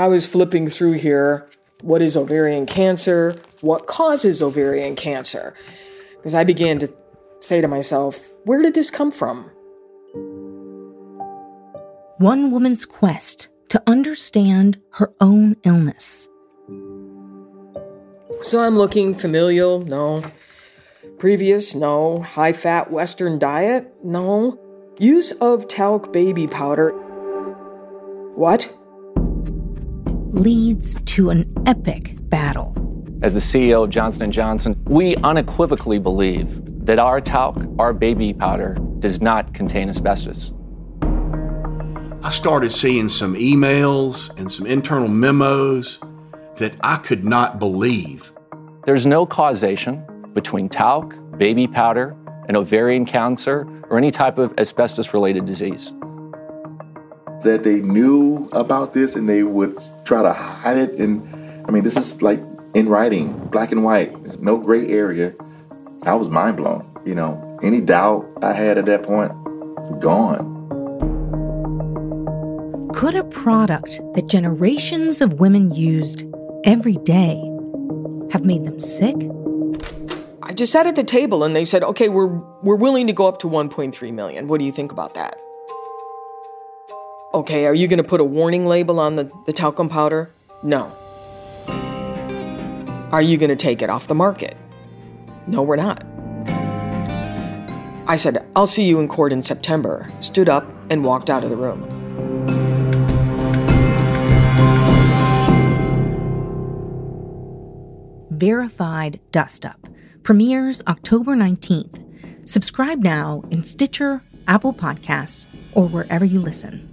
I was flipping through here, what is ovarian cancer? What causes ovarian cancer? Because I began to say to myself, where did this come from? One woman's quest to understand her own illness. So I'm looking familial, no. Previous, no. High-fat Western diet, no. Use of talc baby powder. What? Leads to an epic battle. As the CEO of Johnson & Johnson, we unequivocally believe that our talc, our baby powder, does not contain asbestos. I started seeing some emails and some internal memos that I could not believe. There's no causation between talc, baby powder, and ovarian cancer, or any type of asbestos-related disease. That they knew about this and they would try to hide it. And I mean, this is like in writing, black and white, no gray area. I was mind blown, you know. Any doubt I had at that point, gone. Could a product that generations of women used every day have made them sick? I just sat at the table and they said, okay, we're willing to go up to 1.3 million. What do you think about that? Okay, are you going to put a warning label on the talcum powder? No. Are you going to take it off the market? No, we're not. I said, I'll see you in court in September. Stood up and walked out of the room. Verified Dust-Up premieres October 19th. Subscribe now in Stitcher, Apple Podcasts, or wherever you listen.